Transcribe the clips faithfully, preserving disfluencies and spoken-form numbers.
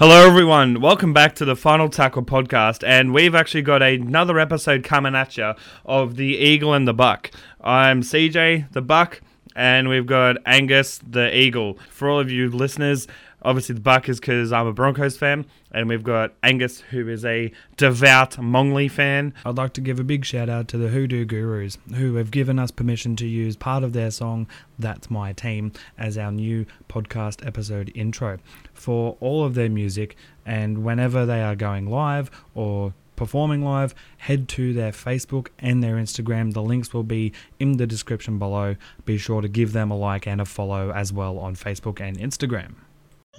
Hello everyone, welcome back to the Final Tackle podcast, and we've actually got another episode coming at you of the Eagle and the Buck. I'm C J, the Buck, and we've got Angus, the Eagle. For all of you listeners, obviously the Buck is because I'm a Broncos fan, and we've got Angus, who is a devout Manly fan. I'd like to give a big shout out to the Hoodoo Gurus, who have given us permission to use part of their song, That's My Team, as our new podcast episode intro for all of their music. And whenever they are going live or performing live, head to their Facebook and their Instagram. The links will be in the description below. Be sure to give them a like and a follow as well on Facebook and Instagram.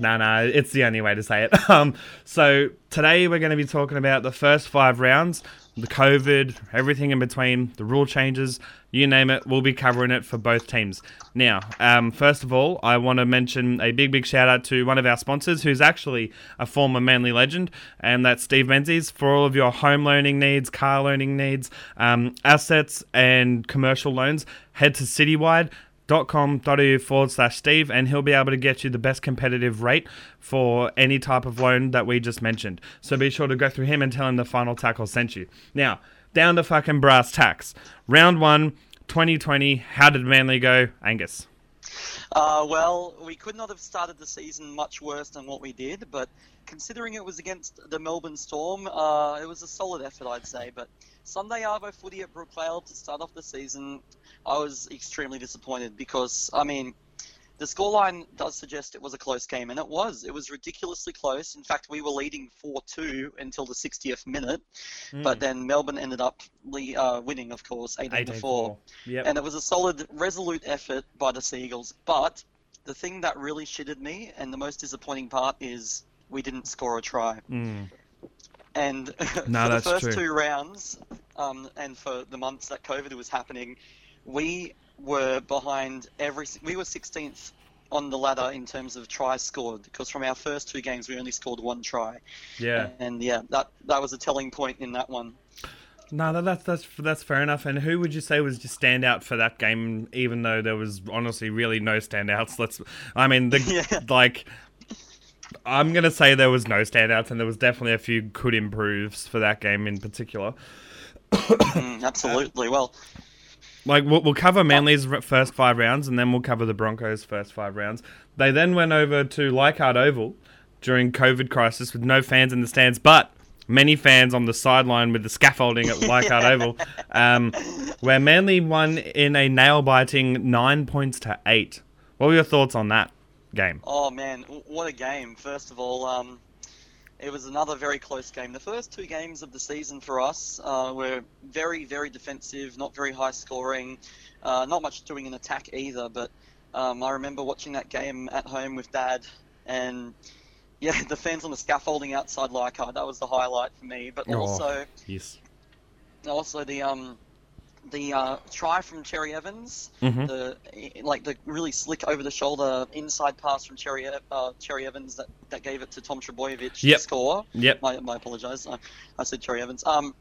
No, nah, no, nah, it's the only way to say it. Um, so today we're going to be talking about the first five rounds, the COVID, everything in between, the rule changes, you name it. We'll be covering it for both teams. Now, um, first of all, I want to mention a big, big shout out to one of our sponsors, who's actually a former Manly legend, and that's Steve Menzies. For all of your home loaning needs, car loaning needs, um, assets and commercial loans, head to Citywide. dot com dot au forward slash Steve, and he'll be able to get you the best competitive rate for any type of loan that we just mentioned. So be sure to go through him and tell him the Final Tackle sent you. Now, down to fucking brass tacks. Round one, twenty twenty. How did Manly go, Angus? Uh, well, we could not have started the season much worse than what we did, but considering it was against the Melbourne Storm, uh, it was a solid effort, I'd say. But Sunday Arvo footy at Brookvale to start off the season, I was extremely disappointed because, I mean, the scoreline does suggest it was a close game, and it was. It was ridiculously close. In fact, we were leading four two until the sixtieth minute, mm. but then Melbourne ended up le- uh, winning, of course, eighteen to four. Yep. And it was a solid, resolute effort by the Sea-Eagles. But the thing that really shitted me, and the most disappointing part, is we didn't score a try. Mm. And no, for the first true. two rounds, um, and for the months that COVID was happening, we were behind every. We were sixteenth on the ladder in terms of tries scored, because from our first two games we only scored one try. Yeah. And, and yeah, that that was a telling point in that one. No, that, that's that's that's fair enough. And who would you say was your standout for that game? Even though there was honestly really no standouts. Let's. I mean, the yeah. like. I'm going to say there was no standouts, and there was definitely a few could improves for that game in particular. mm, absolutely. Uh, well, like we'll, we'll cover Manly's uh, first five rounds, and then we'll cover the Broncos' first five rounds. They then went over to Leichhardt Oval during COVID crisis with no fans in the stands, but many fans on the sideline with the scaffolding at Leichhardt yeah. Oval, um, where Manly won in a nail-biting nine points to eight. What were your thoughts on that game? Oh man, what a game. First of all, um, it was another very close game. The first two games of the season for us uh, were very, very defensive, not very high scoring, uh, not much doing an attack either, but um, I remember watching that game at home with Dad, and yeah, the fans on the scaffolding outside Leichhardt, that was the highlight for me, but oh, also yes. also the um, The uh, try from Cherry-Evans, mm-hmm. the like the really slick over-the-shoulder inside pass from Cherry uh, Cherry-Evans that, that gave it to Tom Trbojevic yep. to score. Yep. My, my apologies, I, I said Cherry-Evans. Um,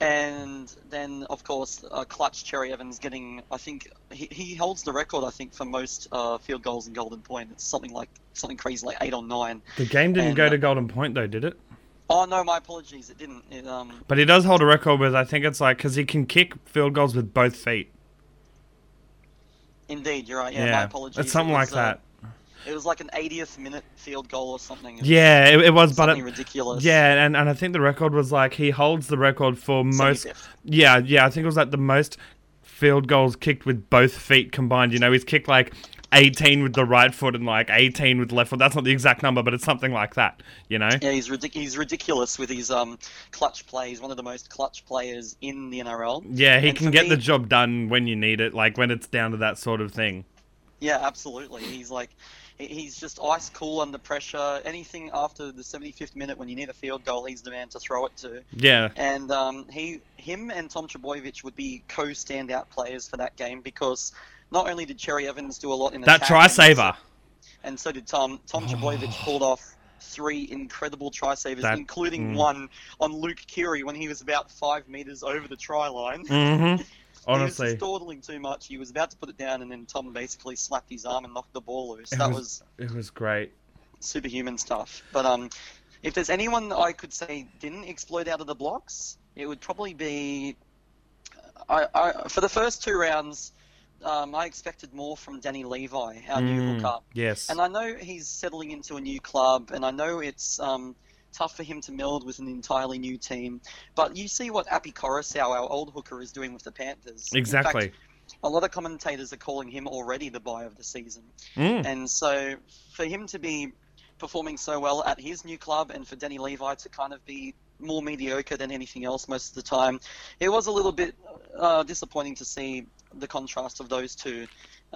and then of course, uh, clutch Cherry-Evans getting. I think he, he holds the record. I think for most uh, field goals in Golden Point. It's something like something crazy, like eight or nine. The game didn't and, go to Golden Point though, did it? Oh, no, my apologies. It didn't. It, um... But he does hold a record with, I think it's like, because he can kick field goals with both feet. Indeed, you're right. Yeah, yeah. My apologies. It's something it was, like that. Uh, it was like an eightieth minute field goal or something. It yeah, was, it, it was. Something but it, ridiculous. Yeah, and, and I think the record was like, he holds the record for most. seventy-fifth. Yeah, yeah, I think it was like the most field goals kicked with both feet combined. You know, he's kicked like eighteen with the right foot and like eighteen with the left foot. That's not the exact number, but it's something like that, you know? Yeah, he's, ridic- he's ridiculous with his um clutch play. He's one of the most clutch players in the N R L. Yeah, he and can get me, the job done when you need it, like when it's down to that sort of thing. Yeah, absolutely. He's like, he's just ice cool under pressure. Anything after the seventy-fifth minute when you need a field goal, he's the man to throw it to. Yeah. And um, he, him and Tom Trbojevic would be co-standout players for that game because not only did Cherry-Evans do a lot in attack, that try-saver, and so did Tom. Tom Trbojevic oh. pulled off three incredible try-savers, that, including mm. one on Luke Keary when he was about five metres over the try line. Mm-hmm. Honestly. He was dawdling too much. He was about to put it down, and then Tom basically slapped his arm and knocked the ball loose. It that was, was... It was great. Superhuman stuff. But um, If there's anyone that I could say didn't explode out of the blocks, it would probably be... I, I for the first two rounds, um, I expected more from Danny Levi, our mm, new hooker. Yes. And I know he's settling into a new club, and I know it's... Um, tough for him to meld with an entirely new team. But you see what Api Coruscant, our old hooker, is doing with the Panthers. Exactly. In fact, a lot of commentators are calling him already the buy of the season. Mm. And so for him to be performing so well at his new club and for Danny Levi to kind of be more mediocre than anything else most of the time, it was a little bit uh, disappointing to see the contrast of those two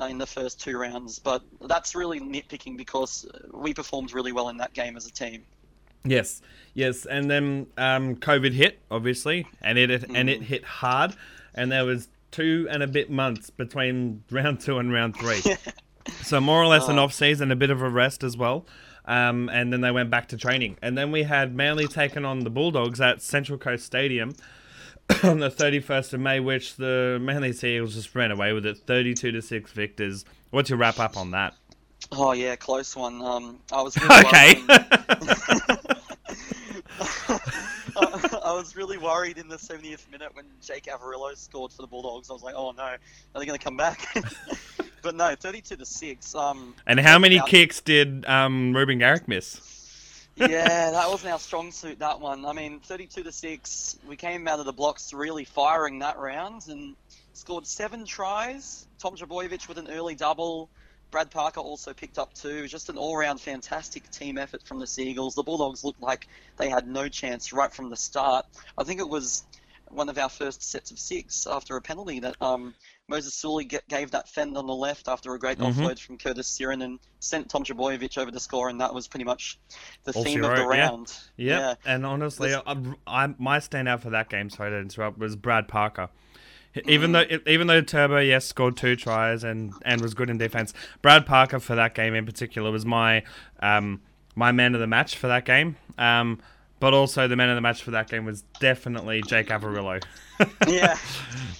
uh, in the first two rounds. But that's really nitpicking because we performed really well in that game as a team. Yes, yes, and then um, COVID hit, obviously, and it mm. and it hit hard, and there was two and a bit months between round two and round three, so more or less oh. an off season, a bit of a rest as well, um, and then they went back to training, and then we had Manly taken on the Bulldogs at Central Coast Stadium on the thirty-first of May, which the Manly Sea-Eagles just ran away with it, thirty-two to six victors. What's your wrap up on that? Oh yeah, close one. Um, I was really okay. I, I was really worried in the seventieth minute when Jake Averillo scored for the Bulldogs. I was like, oh no, are they going to come back? But no, thirty-two to six. Um, and how many out. kicks did um, Ruben Garrick miss? Yeah, that wasn't our strong suit. That one. I mean, thirty-two to six. We came out of the blocks really firing that round and scored seven tries. Tom Trbojevic with an early double. Brad Parker also picked up two. Just an all-round fantastic team effort from the Sea-Eagles. The Bulldogs looked like they had no chance right from the start. I think it was one of our first sets of six after a penalty that um, Moses Sully get, gave that fend on the left after a great mm-hmm. offload from Curtis Siren and sent Tom Trbojevic over to score, and that was pretty much the All theme zero, of the round. Yeah, yeah. yeah. And honestly, I, I, my standout for that game, sorry to interrupt, was Brad Parker. Even though even though Turbo, yes, scored two tries and, and was good in defence, Brad Parker for that game in particular was my um, my man of the match for that game. Um, but also the man of the match for that game was definitely Jake Averillo. Yeah.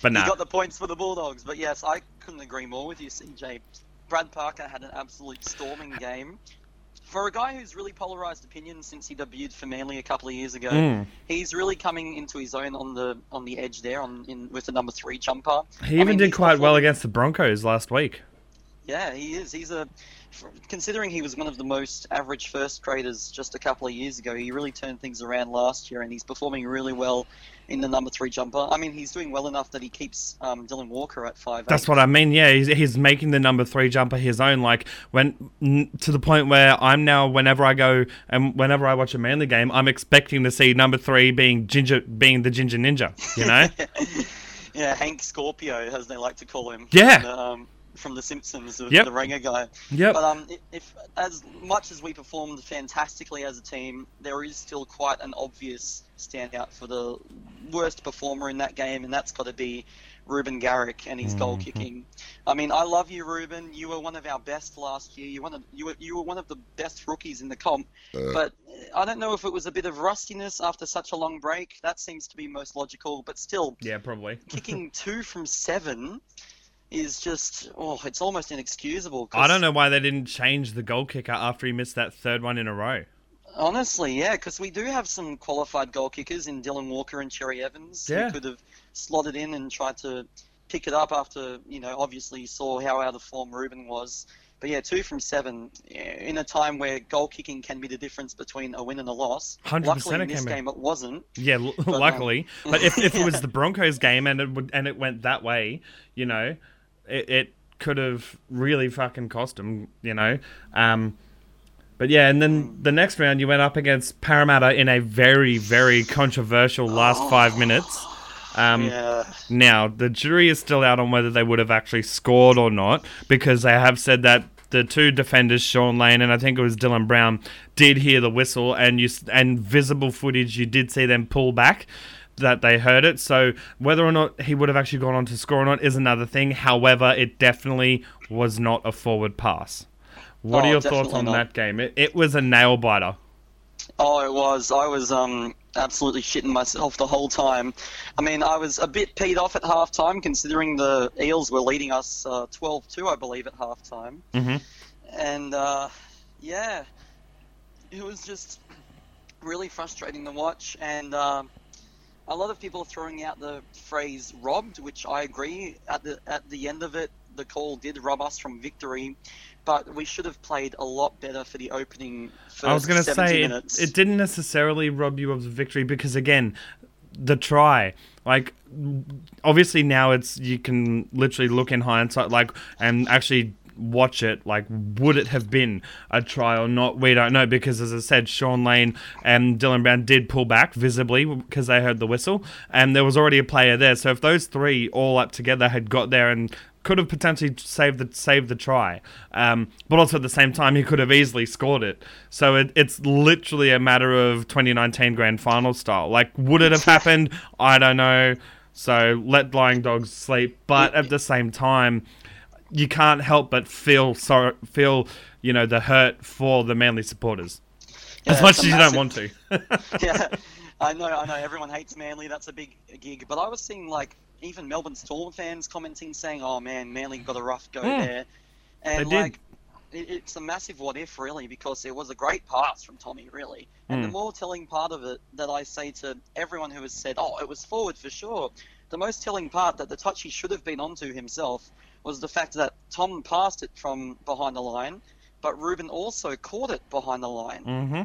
But nah. He got the points for the Bulldogs. But yes, I couldn't agree more with you, C J. Brad Parker had an absolute storming game. For a guy who's really polarised opinions since he debuted for Manly a couple of years ago, mm. he's really coming into his own on the on the edge there on in with the number three jumper. He even I mean, did quite well against the Broncos last week. Yeah, he is. He's a considering he was one of the most average first graders just a couple of years ago. He really turned things around last year, and he's performing really well in the number three jumper. I mean, he's doing well enough that he keeps um, Dylan Walker at five. That's what I mean. Yeah, he's, he's making the number three jumper his own. Like when n- to the point where I'm now, whenever I go and whenever I watch a Manly game, I'm expecting to see number three being ginger, being the ginger ninja. You know? Yeah, Hank Scorpio, as they like to call him. Yeah. And, um, from The Simpsons, of yep. the Ranger guy. Yep. But um, if as much as we performed fantastically as a team, there is still quite an obvious standout for the worst performer in that game, and that's got to be Ruben Garrick and his mm-hmm. goal kicking. I mean, I love you, Ruben. You were one of our best last year. You wanted, you were you were one of the best rookies in the comp. Uh. But I don't know if it was a bit of rustiness after such a long break. That seems to be most logical. But still, yeah, probably kicking two from seven. Is just, oh, it's almost inexcusable. Cause I don't know why they didn't change the goal kicker after he missed that third one in a row. Honestly, yeah, because we do have some qualified goal kickers in Dylan Walker and Cherry-Evans yeah. who could have slotted in and tried to pick it up after, you know, obviously saw how out of form Ruben was. But yeah, two from seven in a time where goal kicking can be the difference between a win and a loss. one hundred percent luckily, in this game it wasn't. Yeah, l- but, luckily. Um... But if, if it was the Broncos game and it would, and it went that way, you know... It, it could have really fucking cost him, you know. Um, but yeah, and then the next round you went up against Parramatta in a very, very controversial last oh, five minutes. Um, yeah. Now, the jury is still out on whether they would have actually scored or not, because they have said that the two defenders, Shaun Lane and I think it was Dylan Brown, did hear the whistle, and you and visible footage, you did see them pull back. That they heard it, so whether or not he would have actually gone on to score or not is another thing. However, it definitely was not a forward pass. What oh, are your thoughts on not. that game? It, it was a nail biter. Oh, it was. I was um absolutely shitting myself the whole time. I mean, I was a bit peed off at halftime, considering the Eels were leading us uh, twelve two, I believe, at halftime. Mm-hmm. And uh, yeah, it was just. really frustrating to watch. And um, a lot of people are throwing out the phrase robbed, which I agree. At the at the end of it, the call did rob us from victory, but we should have played a lot better for the opening first I was gonna say, minutes. It, it didn't necessarily rob you of victory because, again, the try, like, obviously now it's, you can literally look in hindsight, like, and actually watch it, like, would it have been a try or not? We don't know, because as I said, Shaun Lane and Dylan Brown did pull back visibly because they heard the whistle, and there was already a player there. So if those three all up together had got there and could have potentially saved the saved the try, um, but also at the same time he could have easily scored it. So it, it's literally a matter of twenty nineteen grand final style. Like, would it have happened? I don't know. So let lying dogs sleep. But at the same time, you can't help but feel sorry, feel you know the hurt for the Manly supporters, yeah, as much as you massive, don't want to. yeah, I know, I know. Everyone hates Manly. That's a big gig. But I was seeing like even Melbourne Storm fans commenting, saying, "Oh man, Manly got a rough go mm. there," and they like it, it's a massive what if, really, because it was a great pass from Tommy, really. And mm. the more telling part of it that I say to everyone who has said, "Oh, it was forward for sure," the most telling part that the touch he should have been onto himself was the fact that Tom passed it from behind the line, but Ruben also caught it behind the line, mm-hmm.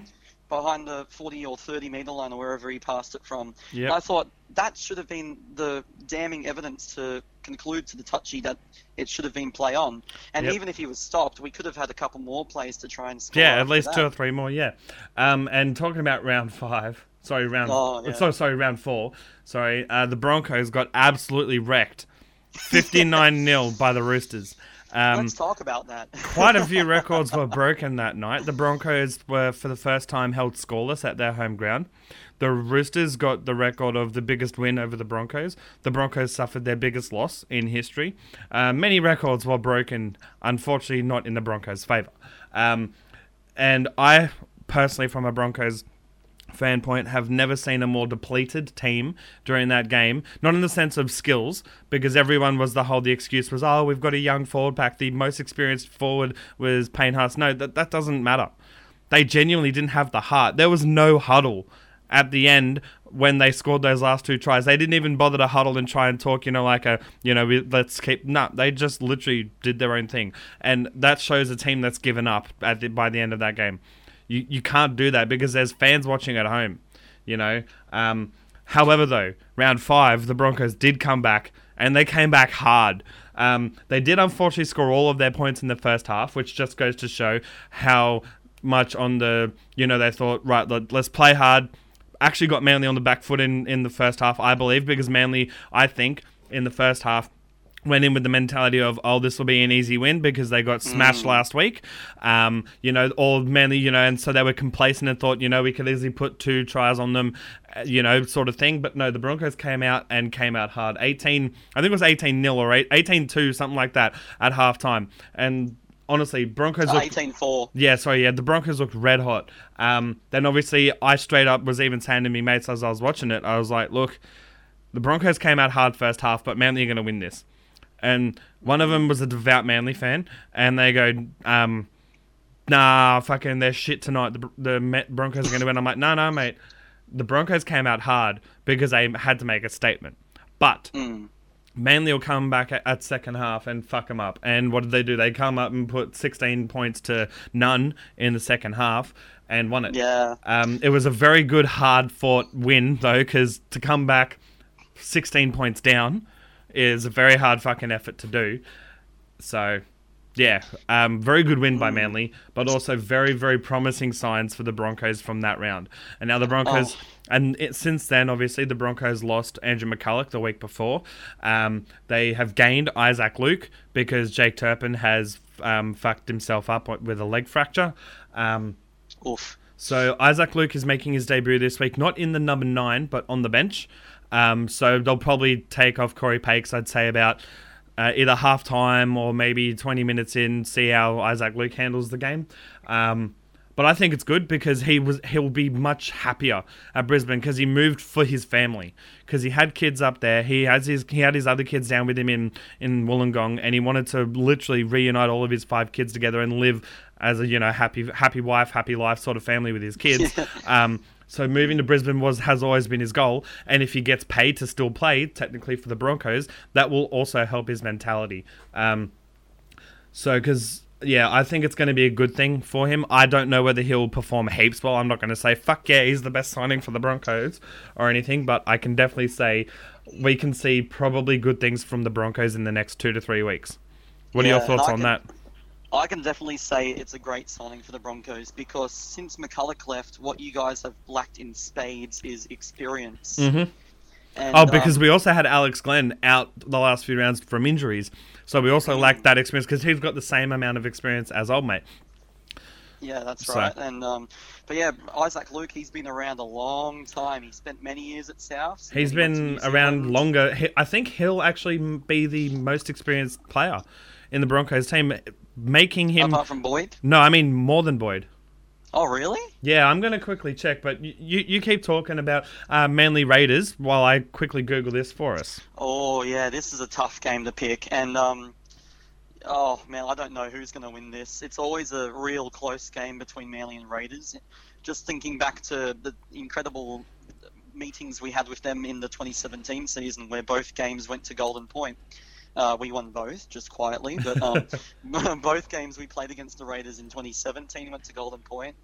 behind the forty or thirty metre line or wherever he passed it from. Yep. I thought that should have been the damning evidence to conclude to the touchy that it should have been play on. And yep. even if he was stopped, we could have had a couple more plays to try and score. Yeah, at least that. two or three more, yeah. Um, and talking about round five, sorry, round, oh, yeah. sorry, sorry, round four, sorry, uh, the Broncos got absolutely wrecked. fifty-nine nil by the Roosters. Um, Let's talk about that. Quite a few records were broken that night. The Broncos were, for the first time, held scoreless at their home ground. The Roosters got the record of the biggest win over the Broncos. The Broncos suffered their biggest loss in history. Uh, many records were broken, unfortunately not in the Broncos' favour. Um, and I, personally, from a Broncos fan point, have never seen a more depleted team during that game, not in the sense of skills, because everyone was the whole the excuse was, oh, we've got a young forward pack, the most experienced forward was Payne Haas. No, that, that doesn't matter. They genuinely didn't have the heart. There was no huddle at the end when they scored those last two tries. They didn't even bother to huddle and try and talk, you know, like a, you know, let's keep, no, nah, they just literally did their own thing, and that shows a team that's given up at the, by the end of that game. You you can't do that because there's fans watching at home, you know. Um, however, though, round five, the Broncos did come back, and they came back hard. Um, they did, unfortunately, score all of their points in the first half, which just goes to show how much on the, you know, they thought, right, let's play hard. Actually got Manly on the back foot in, in the first half, I believe, because Manly, I think, in the first half, went in with the mentality of, oh, this will be an easy win because they got smashed mm. last week. Um, you know, all Manly, you know, and so they were complacent and thought, you know, we could easily put two tries on them, you know, sort of thing. But no, the Broncos came out and came out hard. eighteen, I think it was eighteen nil or eighteen two, something like that at halftime. And honestly, Broncos looked... eighteen four. Yeah, sorry, yeah, the Broncos looked red hot. Um, then obviously, I straight up was even saying to me mates as I was watching it, I was like, look, the Broncos came out hard first half, but Manly are going to win this. And one of them was a devout Manly fan, and they go, um, nah, fucking, they're shit tonight. The, the Broncos are going to win. I'm like, no, nah, no, nah, mate. The Broncos came out hard because they had to make a statement. But mm. Manly will come back at, at second half and fuck them up. And what did they do? They come up and put sixteen points to none in the second half and won it. Yeah. Um, it was a very good, hard-fought win, though, because to come back sixteen points down is a very hard fucking effort to do. So, yeah, um, very good win by Manly, but also very, very promising signs for the Broncos from that round. And now the Broncos, oh. and it, since then, obviously, the Broncos lost Andrew McCullough the week before. Um, they have gained Isaac Luke because Jake Turpin has um, fucked himself up with a leg fracture. Um, Oof. So Isaac Luke is making his debut this week, not in the number nine, but on the bench. Um, so they'll probably take off Corey Pakes, I'd say, about uh, either half-time or maybe twenty minutes in, see how Isaac Luke handles the game. Um, but I think it's good because he was, he'll be much happier at Brisbane because he moved for his family, because he had kids up there. He has his, he had his other kids down with him in, in Wollongong, and he wanted to literally reunite all of his five kids together and live as a, you know, happy, happy wife, happy life sort of family with his kids. Um, So moving to Brisbane was has always been his goal. And if he gets paid to still play, technically for the Broncos, that will also help his mentality. Um, so because, yeah, I think it's going to be a good thing for him. I don't know whether he'll perform heaps well. I'm not going to say, fuck yeah, he's the best signing for the Broncos or anything. But I can definitely say we can see probably good things from the Broncos in the next two to three weeks. What yeah, are your thoughts on can, that? I can definitely say it's a great signing for the Broncos because since McCullough left, what you guys have lacked in spades is experience. Mm-hmm. And, oh, because um, we also had Alex Glenn out the last few rounds from injuries. So we also lacked that experience because he's got the same amount of experience as old mate. Yeah, that's so. right. And um, But yeah, Isaac Luke, he's been around a long time. He spent many years at South. He's been he around longer. He, I think he'll actually be the most experienced player in the Broncos team, making him... Apart from Boyd? No, I mean more than Boyd. Oh, really? Yeah, I'm going to quickly check, but you, you, you keep talking about uh, Manly Raiders while I quickly Google this for us. Oh, yeah, this is a tough game to pick. And, um, oh, man, I don't know who's going to win this. It's always a real close game between Manly and Raiders. Just thinking back to the incredible meetings we had with them in the twenty seventeen season where both games went to Golden Point. Uh, we won both, just quietly, but um, both games we played against the Raiders in twenty seventeen went to Golden Point.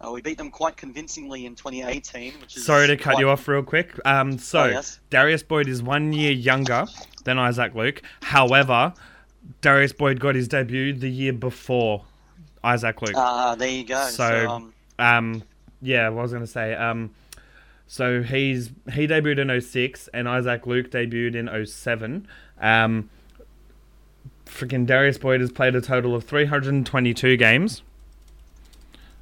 Uh, we beat them quite convincingly in twenty eighteen. Which is Sorry to cut quite... you off real quick. Um, so, oh, yes. Darius Boyd is one year younger than Isaac Luke. However, Darius Boyd got his debut the year before Isaac Luke. Ah, uh, there you go. So, so um... um, yeah, what I was going to say... Um, So he's he debuted in oh six and Isaac Luke debuted in oh seven. Um, freaking Darius Boyd has played a total of three hundred twenty-two games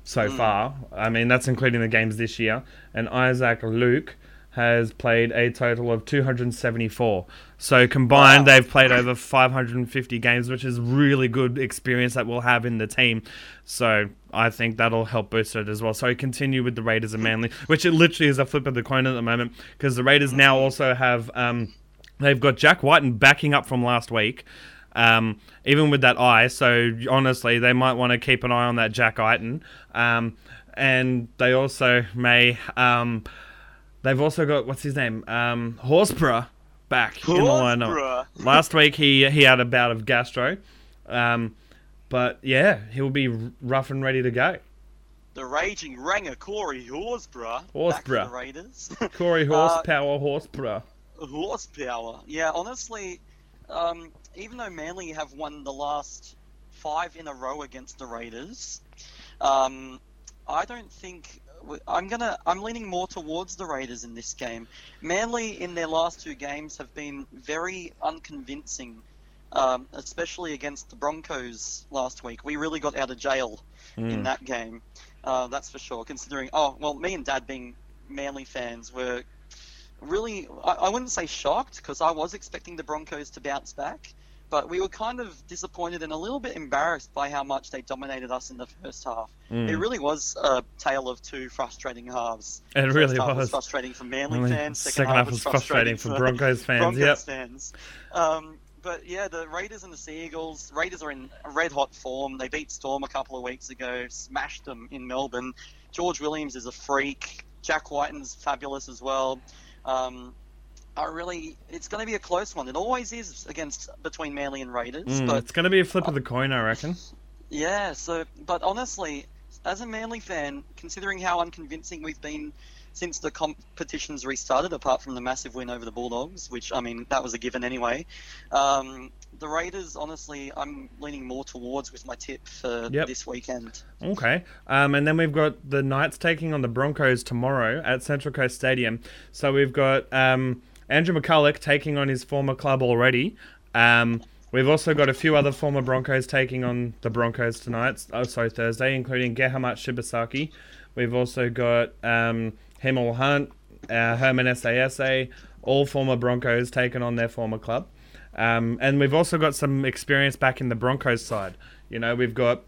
so mm. far. I mean, that's including the games this year. And Isaac Luke has played a total of two hundred seventy-four. So combined, wow. they've played over five hundred fifty games, which is really good experience that we'll have in the team. So... I think that'll help boost it as well. So continue with the Raiders and Manly, which it literally is a flip of the coin at the moment because the Raiders now also have um, they've got Jack Whiten backing up from last week, um, even with that eye. So honestly, they might want to keep an eye on that Jack Whiten, um, and they also may um, they've also got what's his name um, Horsburgh back Horsburgh. in the lineup. Last week he he had a bout of gastro. Um, But, yeah, he'll be rough and ready to go. The raging ranger, Corey Horsburgh. Horsburgh. Back the Raiders. Corey Horsepower, uh, Horsburgh. Horsepower. Yeah, honestly, um, even though Manly have won the last five in a row against the Raiders, um, I don't think... I'm gonna. I'm leaning more towards the Raiders in this game. Manly, in their last two games, have been very unconvincing. Um, especially against the Broncos last week. We really got out of jail mm. in that game. Uh, that's for sure, considering... Oh, well, me and Dad being Manly fans were really... I, I wouldn't say shocked, because I was expecting the Broncos to bounce back, but we were kind of disappointed and a little bit embarrassed by how much they dominated us in the first half. Mm. It really was a tale of two frustrating halves. It first really half was. was frustrating for Manly I mean, fans. Second, second half, half was frustrating, frustrating for, for Broncos fans. Broncos yep. fans. Um, But yeah, the Raiders and the Sea-Eagles, Raiders are in red-hot form. They beat Storm a couple of weeks ago, smashed them in Melbourne. George Williams is a freak. Jack Whiten's fabulous as well. Um, I really, it's going to be a close one. It always is against between Manly and Raiders. Mm, but it's going to be a flip uh, of the coin, I reckon. Yeah, so, but honestly, as a Manly fan, considering how unconvincing we've been since the competition's restarted, apart from the massive win over the Bulldogs, which, I mean, that was a given anyway. Um, the Raiders, honestly, I'm leaning more towards with my tip for yep. this weekend. Okay. Um, and then we've got the Knights taking on the Broncos tomorrow at Central Coast Stadium. So we've got um, Andrew McCullough taking on his former club already. Um, we've also got a few other former Broncos taking on the Broncos tonight, oh, sorry, Thursday, including Gehamat Shibasaki. We've also got... Um, Hemel Hunt, uh, Herman Sasa, all former Broncos taking on their former club. Um, and we've also got some experience back in the Broncos side. You know, we've got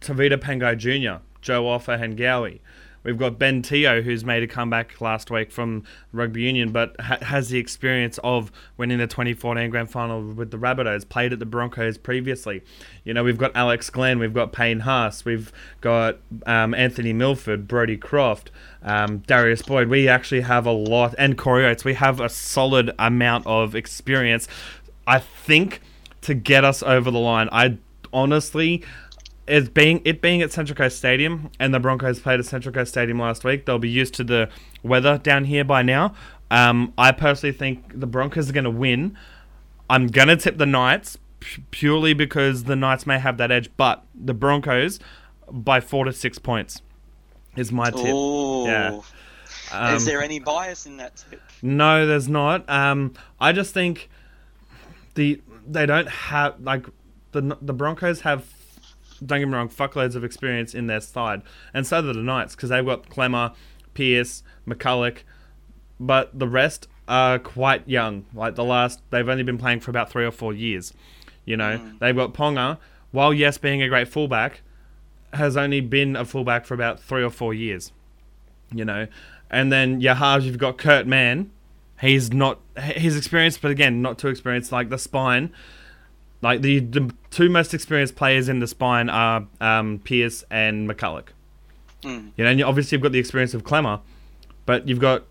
Tavita Pangai Junior, Joe Offa Hengawi. We've got Ben Teo, who's made a comeback last week from rugby union, but ha- has the experience of winning the twenty fourteen grand final with the Rabbitohs, played at the Broncos previously. You know, we've got Alex Glenn, we've got Payne Haas, we've got um, Anthony Milford, Brody Croft, um, Darius Boyd. We actually have a lot, and Corey Oates. We have a solid amount of experience, I think, to get us over the line. I honestly... It's being it being at Central Coast Stadium, and the Broncos played at Central Coast Stadium last week. They'll be used to the weather down here by now. Um, I personally think the Broncos are going to win. I'm going to tip the Knights p- purely because the Knights may have that edge, but the Broncos by four to six points is my tip. Ooh. Yeah. Um, is there any bias in that tip? No, there's not. Um, I just think the they don't have like the the Broncos have. Don't get me wrong, fuckloads of experience in their side. And so do the Knights, because they've got Clemmer, Pearce, McCulloch, but the rest are quite young. Like the last, they've only been playing for about three or four years. You know, mm. They've got Ponga, while yes, being a great fullback, has only been a fullback for about three or four years. You know, and then Yahaj, you've got Kurt Mann. He's not, he's experienced, but again, not too experienced. Like the spine. Like, the, the two most experienced players in the spine are um, Pearce and McCulloch. Mm. You know, and you obviously you've got the experience of Clemmer, but you've got...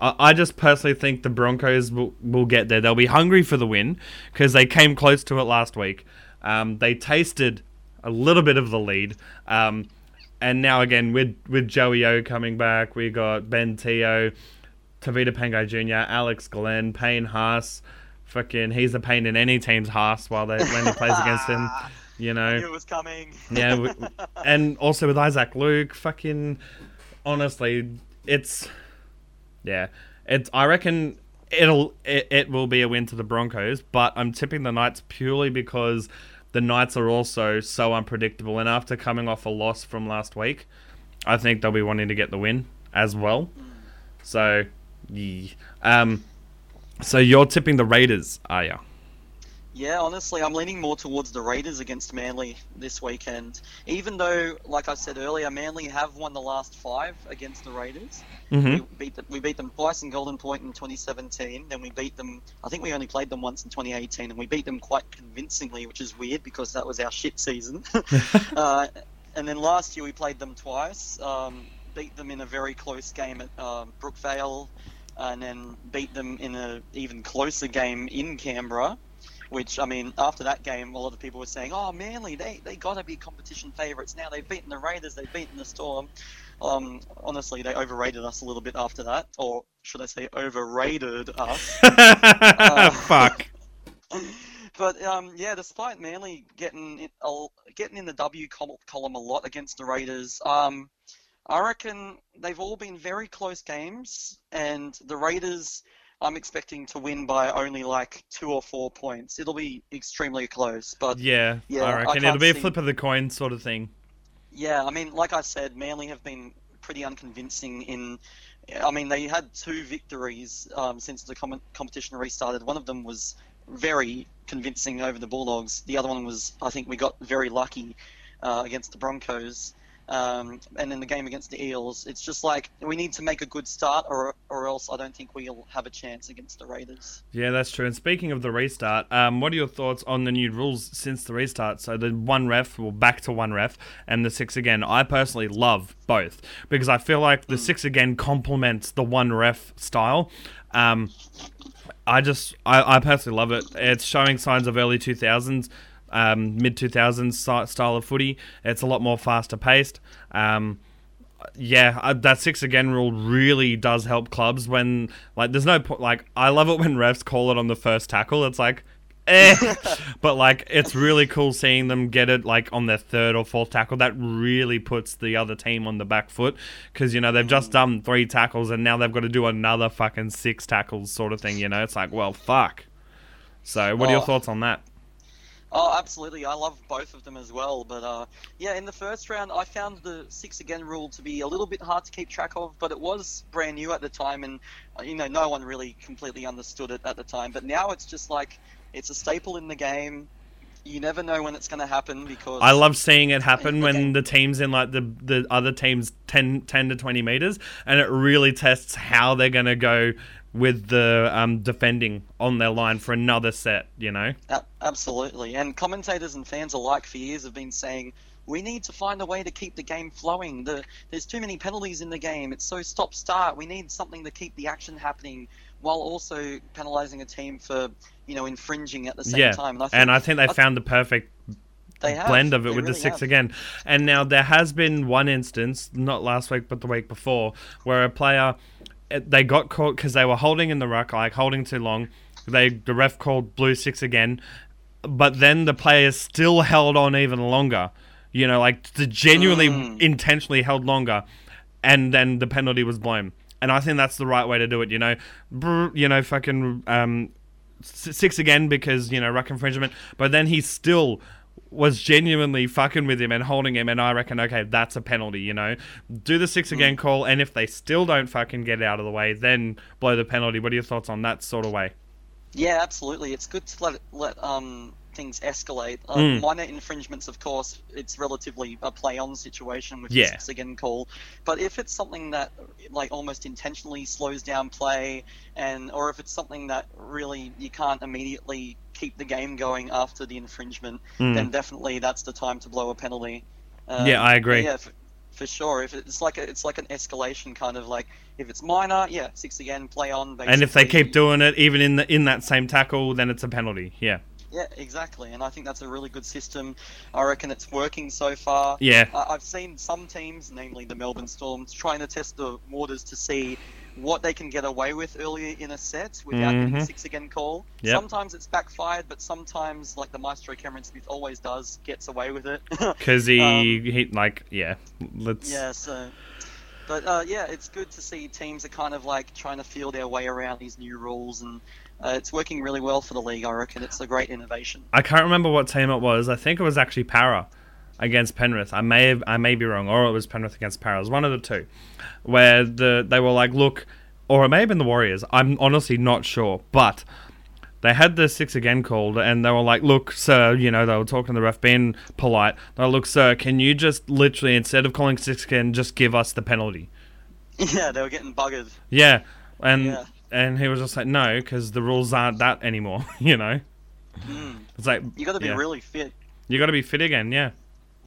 I, I just personally think the Broncos will, will get there. They'll be hungry for the win, because they came close to it last week. Um, they tasted a little bit of the lead. Um, and now, again, with, with Joey O coming back, we got Ben Teo, Tavita Pangai Junior, Alex Glenn, Payne Haas... Fucking, he's a pain in any team's ass while they when he plays against him, you know. It was coming. Yeah, we, and also with Isaac Luke, fucking, honestly, it's, yeah, it's. I reckon it'll it, it will be a win to the Broncos, but I'm tipping the Knights purely because the Knights are also so unpredictable, and after coming off a loss from last week, I think they'll be wanting to get the win as well. So, yeah. um. So you're tipping the Raiders, are you? Yeah, honestly, I'm leaning more towards the Raiders against Manly this weekend. Even though, like I said earlier, Manly have won the last five against the Raiders. Mm-hmm. We beat the, we beat them twice in Golden Point in twenty seventeen. Then we beat them, I think we only played them once in twenty eighteen, and we beat them quite convincingly, which is weird because that was our shit season. uh, and then last year we played them twice, um, beat them in a very close game at um, Brookvale, and then beat them in an even closer game in Canberra, which, I mean, after that game, a lot of people were saying, oh, Manly, they, they got to be competition favourites now. They've beaten the Raiders, they've beaten the Storm. Um, honestly, they overrated us a little bit after that, or should I say overrated us. uh, Fuck. But, um, yeah, despite Manly getting in, uh, getting in the W column a lot against the Raiders, um, I reckon they've all been very close games, and the Raiders I'm expecting to win by only like two or four points. It'll be extremely close, but yeah, yeah I reckon I it'll be a see... flip of the coin sort of thing. Yeah, I mean, like I said, Manly have been pretty unconvincing in... I mean, they had two victories um, since the com- competition restarted. One of them was very convincing over the Bulldogs. The other one was, I think we got very lucky uh, against the Broncos. Um, and in the game against the Eels, it's just like we need to make a good start, or or else I don't think we'll have a chance against the Raiders. Yeah, that's true. And speaking of the restart, um, what are your thoughts on the new rules since the restart? So the one ref, well, back to one ref, and the six again. I personally love both because I feel like the mm. six again complements the one ref style. Um, I just, I, I personally love it. It's showing signs of early two thousands. Um, mid two thousands style of footy. It's a lot more faster paced. Um, yeah, that six again rule really does help clubs when, like, there's no point. Like, I love it when refs call it on the first tackle. It's like, eh. But, like, it's really cool seeing them get it, like, on their third or fourth tackle. That really puts the other team on the back foot because, you know, they've just done three tackles and now they've got to do another fucking six tackles sort of thing, you know? It's like, well, fuck. So, what are your thoughts on that? Oh, absolutely. I love both of them as well. But, uh, yeah, in the first round, I found the six again rule to be a little bit hard to keep track of, but it was brand new at the time, and, you know, no one really completely understood it at the time. But now it's just like, it's a staple in the game. you never know when it's going to happen, because I love seeing it happen when game. the team's in like the, the other team's ten, ten to twenty meters, and it really tests how they're going to go with the um, defending on their line for another set, you know? Uh, absolutely. And commentators and fans alike for years have been saying, we need to find a way to keep the game flowing. The, there's too many penalties in the game. It's so stop-start. We need something to keep the action happening while also penalising a team for, you know, infringing at the same yeah. time. And I think, and I think they I found th- the perfect blend of it they with really the six have. again. And now there has been one instance, not last week but the week before, where a player, they got caught because they were holding in the ruck, like holding too long. They The ref called blue six again, but then the player still held on even longer. You know, like, to genuinely mm. intentionally held longer, and then the penalty was blown. And I think that's the right way to do it, you know. Brr, you know, fucking um, six again because, you know, ruck infringement. But then he still was genuinely fucking with him and holding him, and I reckon, okay, that's a penalty, you know. Do the six mm. again call, and if they still don't fucking get out of the way, then blow the penalty. What are your thoughts on that sort of way? Yeah, absolutely. It's good to let... let um. things escalate. Uh, mm. Minor infringements, of course, it's relatively a play-on situation with yeah. the six-again call. But if it's something that, like, almost intentionally slows down play, and or if it's something that really you can't immediately keep the game going after the infringement, mm. then definitely that's the time to blow a penalty. Um, yeah, I agree. Yeah, for, for sure. If it's like a, it's like an escalation kind of like. If it's minor, yeah, six again, play on. Basically. And if they keep doing it, even in the in that same tackle, then it's a penalty. Yeah. Yeah, exactly, and I think that's a really good system. I reckon it's working so far. Yeah, uh, I've seen some teams, namely the Melbourne Storm, trying to test the waters to see what they can get away with earlier in a set without mm-hmm. getting a six-again call. Yep. Sometimes it's backfired, but sometimes, like the Maestro Cameron Smith always does, gets away with it. Because he, um, he, like, yeah, let's... Yeah, so... But, uh, yeah, it's good to see teams are kind of, like, trying to feel their way around these new rules, and uh, it's working really well for the league, I reckon. It's a great innovation. I can't remember what team it was. I think it was actually Para against Penrith. I may have, I may be wrong, or it was Penrith against Para. It was one of the two, where the they were like, look, or it may have been the Warriors. I'm honestly not sure, but... They had the six again called, and they were like, look, sir, you know, they were talking to the ref, being polite. They were like, look, sir, can you just literally, instead of calling six again, just give us the penalty? Yeah, they were getting buggered. Yeah, and yeah. and he was just like, no, because the rules aren't that anymore, you know? Mm. It's like, you got to be yeah. really fit. You got to be fit again, yeah.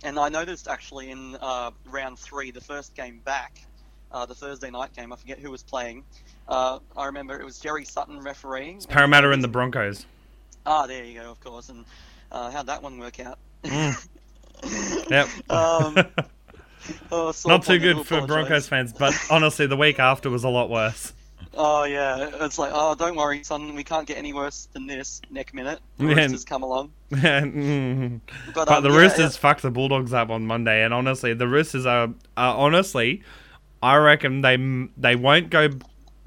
And I noticed, actually, in uh, round three, the first game back, uh, the Thursday night game, I forget who was playing, Uh, I remember it was Jerry Sutton refereeing. It's Parramatta and, and the Broncos. Ah, there you go, of course. And uh, how'd that one work out? Mm. Yep. um, oh, Not too good for apologize. Broncos fans, but honestly, the week after was a lot worse. Oh, yeah. It's like, oh, don't worry, son. We can't get any worse than this neck minute. The yeah. Roosters come along. Yeah. Mm. But, but um, the yeah, Roosters yeah. fucked the Bulldogs up on Monday. And honestly, the Roosters are, are honestly, I reckon they they won't go...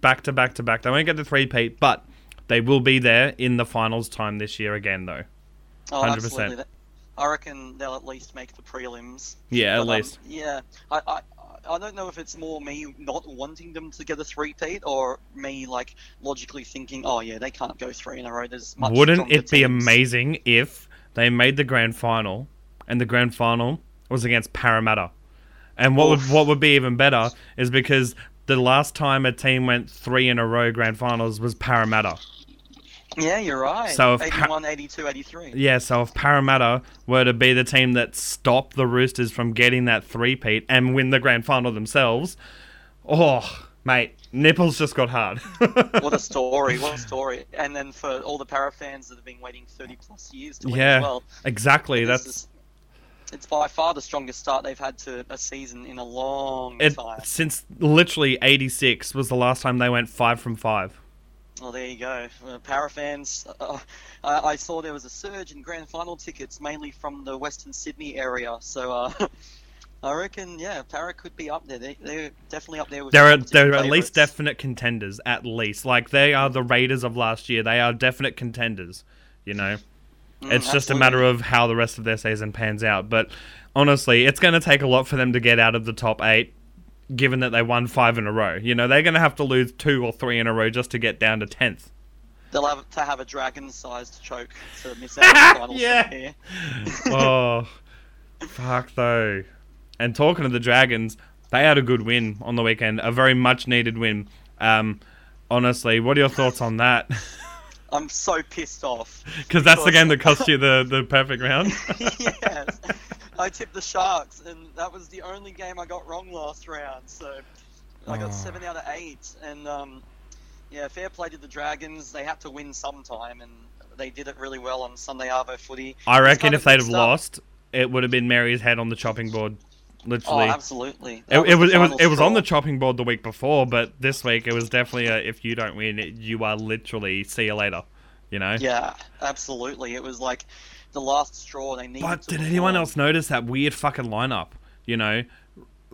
Back to back to back. They won't get the three-peat, but they will be there in the finals time this year again, though. Oh, one hundred percent. Absolutely. I reckon they'll at least make the prelims. Yeah, but, at least. Um, yeah. I, I I don't know if it's more me not wanting them to get a three-peat or me, like, logically thinking, oh, yeah, they can't go three in a row. There's much Wouldn't it be teams. amazing if they made the grand final and the grand final was against Parramatta? And what Oof. would what would be even better is because... The last time a team went three in a row grand finals was Parramatta. Yeah, you're right. So if eighty-one, pa- eighty-two, eighty-three. Yeah, so if Parramatta were to be the team that stopped the Roosters from getting that three-peat and win the grand final themselves, oh, mate, nipples just got hard. What a story, what a story. And then for all the Para fans that have been waiting thirty-plus years to win yeah, as well. Yeah, exactly. That's... Is- It's by far the strongest start they've had to a season in a long it, time. Since literally eighty-six was the last time they went five from five. Well, there you go. Uh, Para fans, uh, I, I saw there was a surge in grand final tickets, mainly from the Western Sydney area. So uh, I reckon, yeah, Para could be up there. They, they're definitely up there. With they're they're at least definite contenders, at least. Like, they are the Raiders of last year. They are definite contenders, you know. It's mm, just absolutely. a matter of how the rest of their season pans out. But honestly, it's going to take a lot for them to get out of the top eight, given that they won five in a row. You know, they're going to have to lose two or three in a row just to get down to tenth. They'll have to have a Dragon-sized choke to miss out the final yeah. here. Oh, fuck though. And talking to the Dragons, they had a good win on the weekend, a very much-needed win. Um, honestly, what are your thoughts on that? I'm so pissed off. Because that's the game that cost you the, the perfect round? Yes. I tipped the Sharks, and that was the only game I got wrong last round. So I got oh. seven out of eight, and... um. Yeah, fair play to the Dragons. They had to win sometime, and they did it really well on Sunday Arvo footy. I reckon if they'd have lost, it would have been Mary's head on the chopping board, literally. Oh, absolutely. It, it was it was it was on the chopping board the week before, but this week it was definitely a, if you don't win, it, you are literally see you later, you know? Yeah, absolutely. It was like the last straw they needed. But did anyone else notice that weird fucking lineup? You know.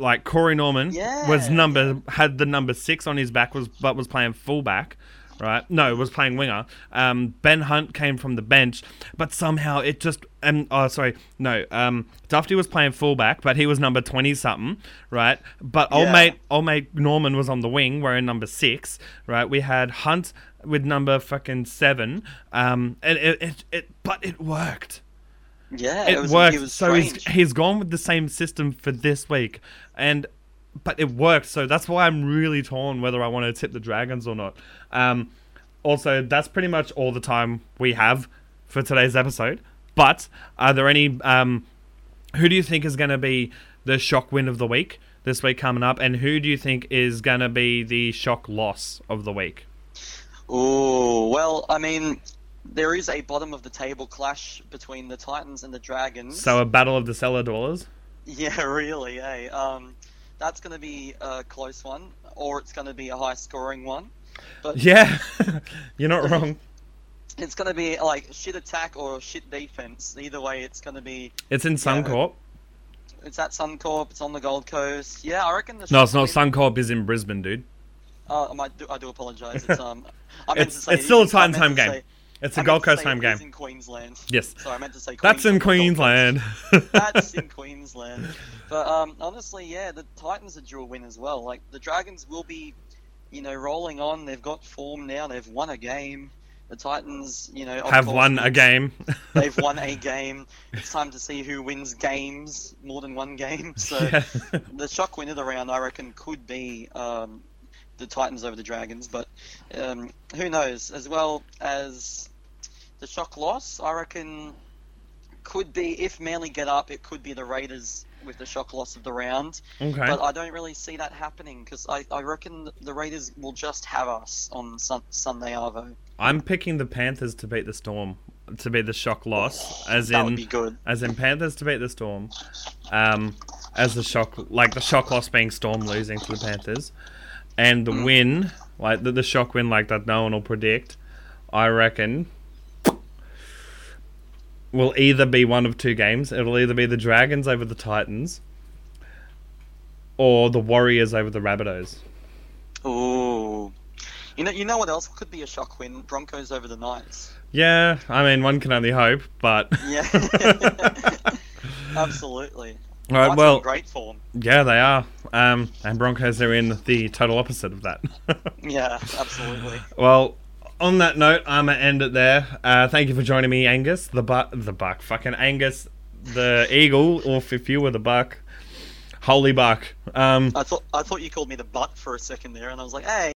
Like Corey Norman yeah. was number had the number six on his back, was but was playing fullback, right? No, was playing winger. Um, Ben Hunt came from the bench, but somehow it just and oh sorry no um Dufty was playing fullback, but he was number twenty something, right? But yeah. old mate old mate Norman was on the wing wearing number six, right? We had Hunt with number fucking seven, um, and it it, it but it worked. Yeah, it, it was, worked. It was so he's, he's gone with the same system for this week, and but it worked. So that's why I'm really torn whether I want to tip the Dragons or not. Um, also, that's pretty much all the time we have for today's episode. But are there any? Um, who do you think is going to be the shock win of the week this week coming up, and who do you think is going to be the shock loss of the week? Oh well, I mean. There is a bottom-of-the-table clash between the Titans and the Dragons. So a battle of the cellar dwellers? Yeah, really, eh? Um, that's going to be a close one, or it's going to be a high-scoring one. But yeah, you're not wrong. It's going to be, like, shit attack or shit defense. Either way, it's going to be... It's in Suncorp. Yeah, it's at Suncorp. It's on the Gold Coast. Yeah, I reckon... the No, it's not. Suncorp is in Brisbane, dude. Oh, I do, I do apologise. It's, um, it's, it's still a Titan time game. Say, It's a I Gold Coast home game. It's in Queensland. Yes. Sorry, I meant to say Queensland. That's in Queensland. That's in Queensland. But um, honestly, yeah, the Titans are due a win as well. Like, the Dragons will be, you know, rolling on. They've got form now. They've won a game. The Titans, you know... Have won a game. They've won a game. It's time to see who wins games, more than one game. So yeah. The shock win of the round, I reckon, could be... Um, the Titans over the Dragons, but um, who knows? As well as the shock loss, I reckon could be, if Manly get up, it could be the Raiders with the shock loss of the round. Okay. But I don't really see that happening, because I, I reckon the Raiders will just have us on sun- Sunday Arvo. I'm picking the Panthers to beat the Storm, to be the shock loss. Oh, as that in, would be good. As in Panthers to beat the Storm, um, as the shock, like the shock loss being Storm losing to the Panthers. And the win, like the, the shock win, like that no one will predict, I reckon, will either be one of two games. It'll either be the Dragons over the Titans, or the Warriors over the Rabbitohs. Ooh, you know, you know what else could be a shock win? Broncos over the Knights. Yeah, I mean, one can only hope, but yeah, absolutely. All right, Knights well, in great form. Yeah, they are. Um, and Broncos are in the total opposite of that. Yeah, absolutely. Well, on that note, I'm going to end it there. Uh, thank you for joining me, Angus. The buck, the buck, fucking Angus, the eagle, or if you were the buck, holy buck. Um, I thought I thought you called me the butt for a second there, and I was like, hey.